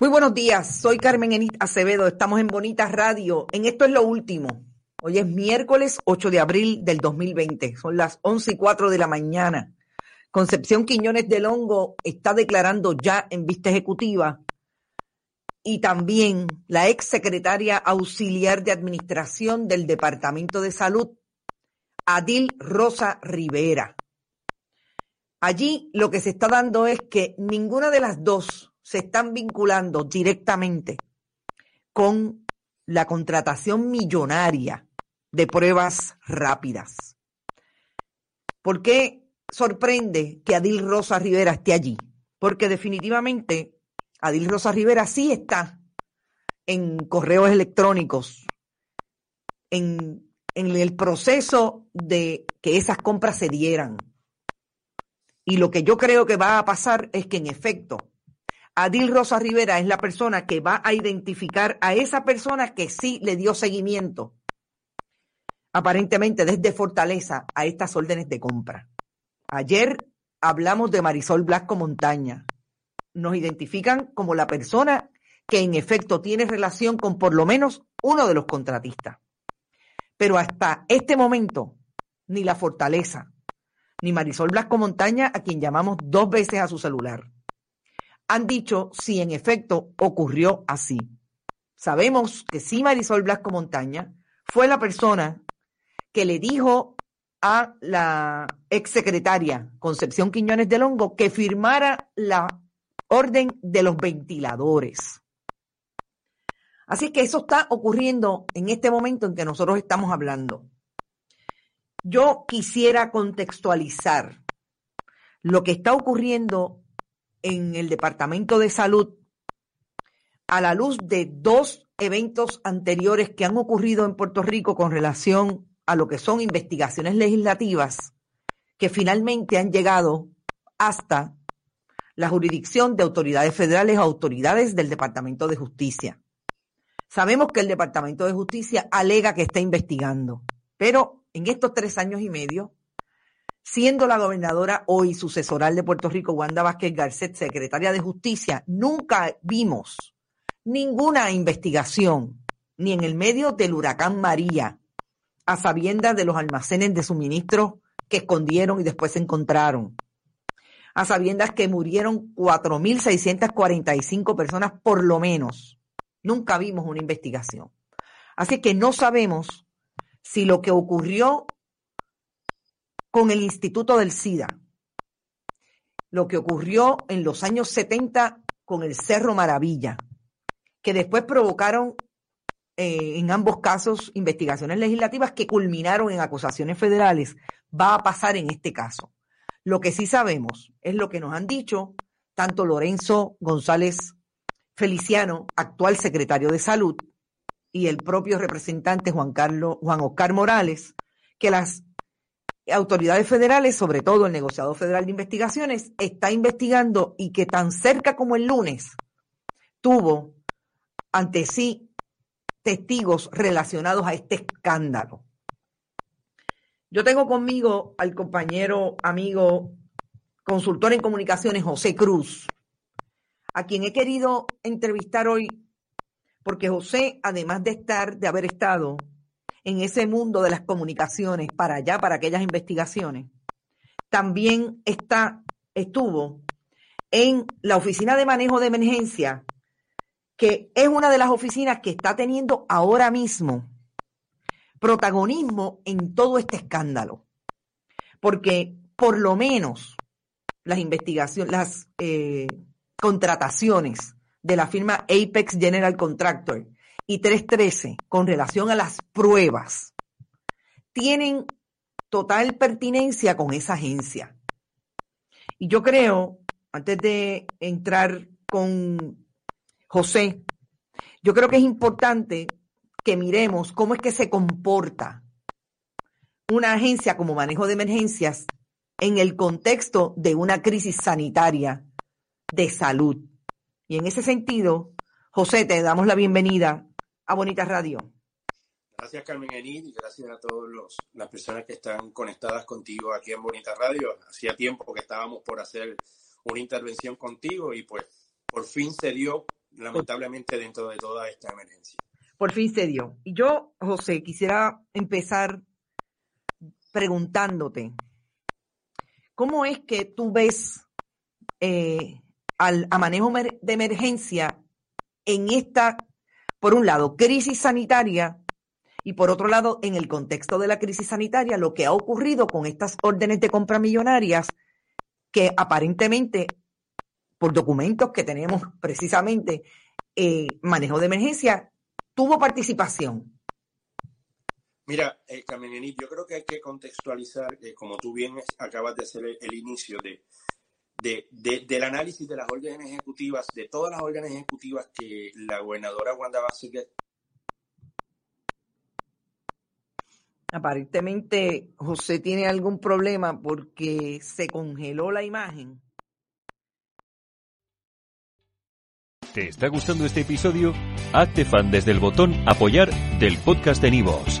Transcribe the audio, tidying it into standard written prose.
Muy buenos días, soy Carmen Enid Acevedo, estamos en Bonitas Radio, en Esto es lo Último. Hoy es miércoles 8 de abril del 2020, son las 11:04 de la mañana. Concepción Quiñones del Hongo está declarando ya en vista ejecutiva y también la exsecretaria auxiliar de Administración del Departamento de Salud, Adil Rosa Rivera. Allí lo que se está dando es que ninguna de las dos se están vinculando directamente con la contratación millonaria de pruebas rápidas. ¿Por qué sorprende que Adil Rosa Rivera esté allí? Porque definitivamente Adil Rosa Rivera sí está en correos electrónicos, en el proceso de que esas compras se dieran. Y lo que yo creo que va a pasar es que, en efecto, Adil Rosa Rivera es la persona que va a identificar a esa persona que sí le dio seguimiento, aparentemente desde Fortaleza, a estas órdenes de compra. Ayer hablamos de Marisol Blasco Montaña. Nos identifican como la persona que en efecto tiene relación con por lo menos uno de los contratistas. Pero hasta este momento, ni la Fortaleza, ni Marisol Blasco Montaña, a quien llamamos dos veces a su celular, han dicho si en efecto ocurrió así. Sabemos que sí, Marisol Blasco Montaña fue la persona que le dijo a la exsecretaria Concepción Quiñones del Hongo que firmara la orden de los ventiladores. Así que eso está ocurriendo en este momento en que nosotros estamos hablando. Yo quisiera contextualizar lo que está ocurriendo en el Departamento de Salud a la luz de dos eventos anteriores que han ocurrido en Puerto Rico con relación a lo que son investigaciones legislativas que finalmente han llegado hasta la jurisdicción de autoridades federales o autoridades del Departamento de Justicia. Sabemos que el Departamento de Justicia alega que está investigando, pero en estos 3 años y medio, siendo la gobernadora hoy sucesoral de Puerto Rico, Wanda Vázquez Garcet, secretaria de Justicia, nunca vimos ninguna investigación, ni en el medio del huracán María, a sabiendas de los almacenes de suministros que escondieron y después se encontraron, a sabiendas que murieron 4.645 personas por lo menos. Nunca vimos una investigación. Así que no sabemos si lo que ocurrió con el Instituto del SIDA, lo que ocurrió en los años 70 con el Cerro Maravilla, que después provocaron en ambos casos investigaciones legislativas que culminaron en acusaciones federales, va a pasar en este caso. Lo que sí sabemos es lo que nos han dicho tanto Lorenzo González Feliciano, actual secretario de Salud, y el propio representante Juan Oscar Morales, que las autoridades federales, sobre todo el Negociado Federal de Investigaciones, está investigando y que tan cerca como el lunes tuvo ante sí testigos relacionados a este escándalo. Yo tengo conmigo al compañero, amigo, consultor en comunicaciones, José Cruz, a quien he querido entrevistar hoy porque José, además de haber estado en ese mundo de las comunicaciones para allá, para aquellas investigaciones, también estuvo en la Oficina de Manejo de Emergencia, que es una de las oficinas que está teniendo ahora mismo protagonismo en todo este escándalo. Porque por lo menos las investigaciones, las contrataciones de la firma Apex General Contractor y 313, con relación a las pruebas, tienen total pertinencia con esa agencia. Y yo creo, antes de entrar con José, yo creo que es importante que miremos cómo es que se comporta una agencia como Manejo de Emergencias en el contexto de una crisis sanitaria de salud. Y en ese sentido, José, te damos la bienvenida a Bonitas Radio. Gracias, Carmen Enid, y gracias a todas las personas que están conectadas contigo aquí en Bonitas Radio. Hacía tiempo que estábamos por hacer una intervención contigo y pues por fin se dio lamentablemente dentro de toda esta emergencia. Por fin se dio. Y yo, José, quisiera empezar preguntándote, ¿cómo es que tú ves a manejo de emergencia en esta, por un lado, crisis sanitaria y por otro lado, en el contexto de la crisis sanitaria, lo que ha ocurrido con estas órdenes de compra millonarias que aparentemente, por documentos que tenemos precisamente, manejo de emergencia tuvo participación? Mira, Carmen Enid, yo creo que hay que contextualizar, como tú bien acabas de hacer el inicio del análisis de las órdenes ejecutivas, de todas las órdenes ejecutivas que la gobernadora Wanda Vázquez Garcet. Aparentemente, José tiene algún problema porque se congeló la imagen. ¿Te está gustando este episodio? Hazte fan desde el botón Apoyar del podcast de Nivos.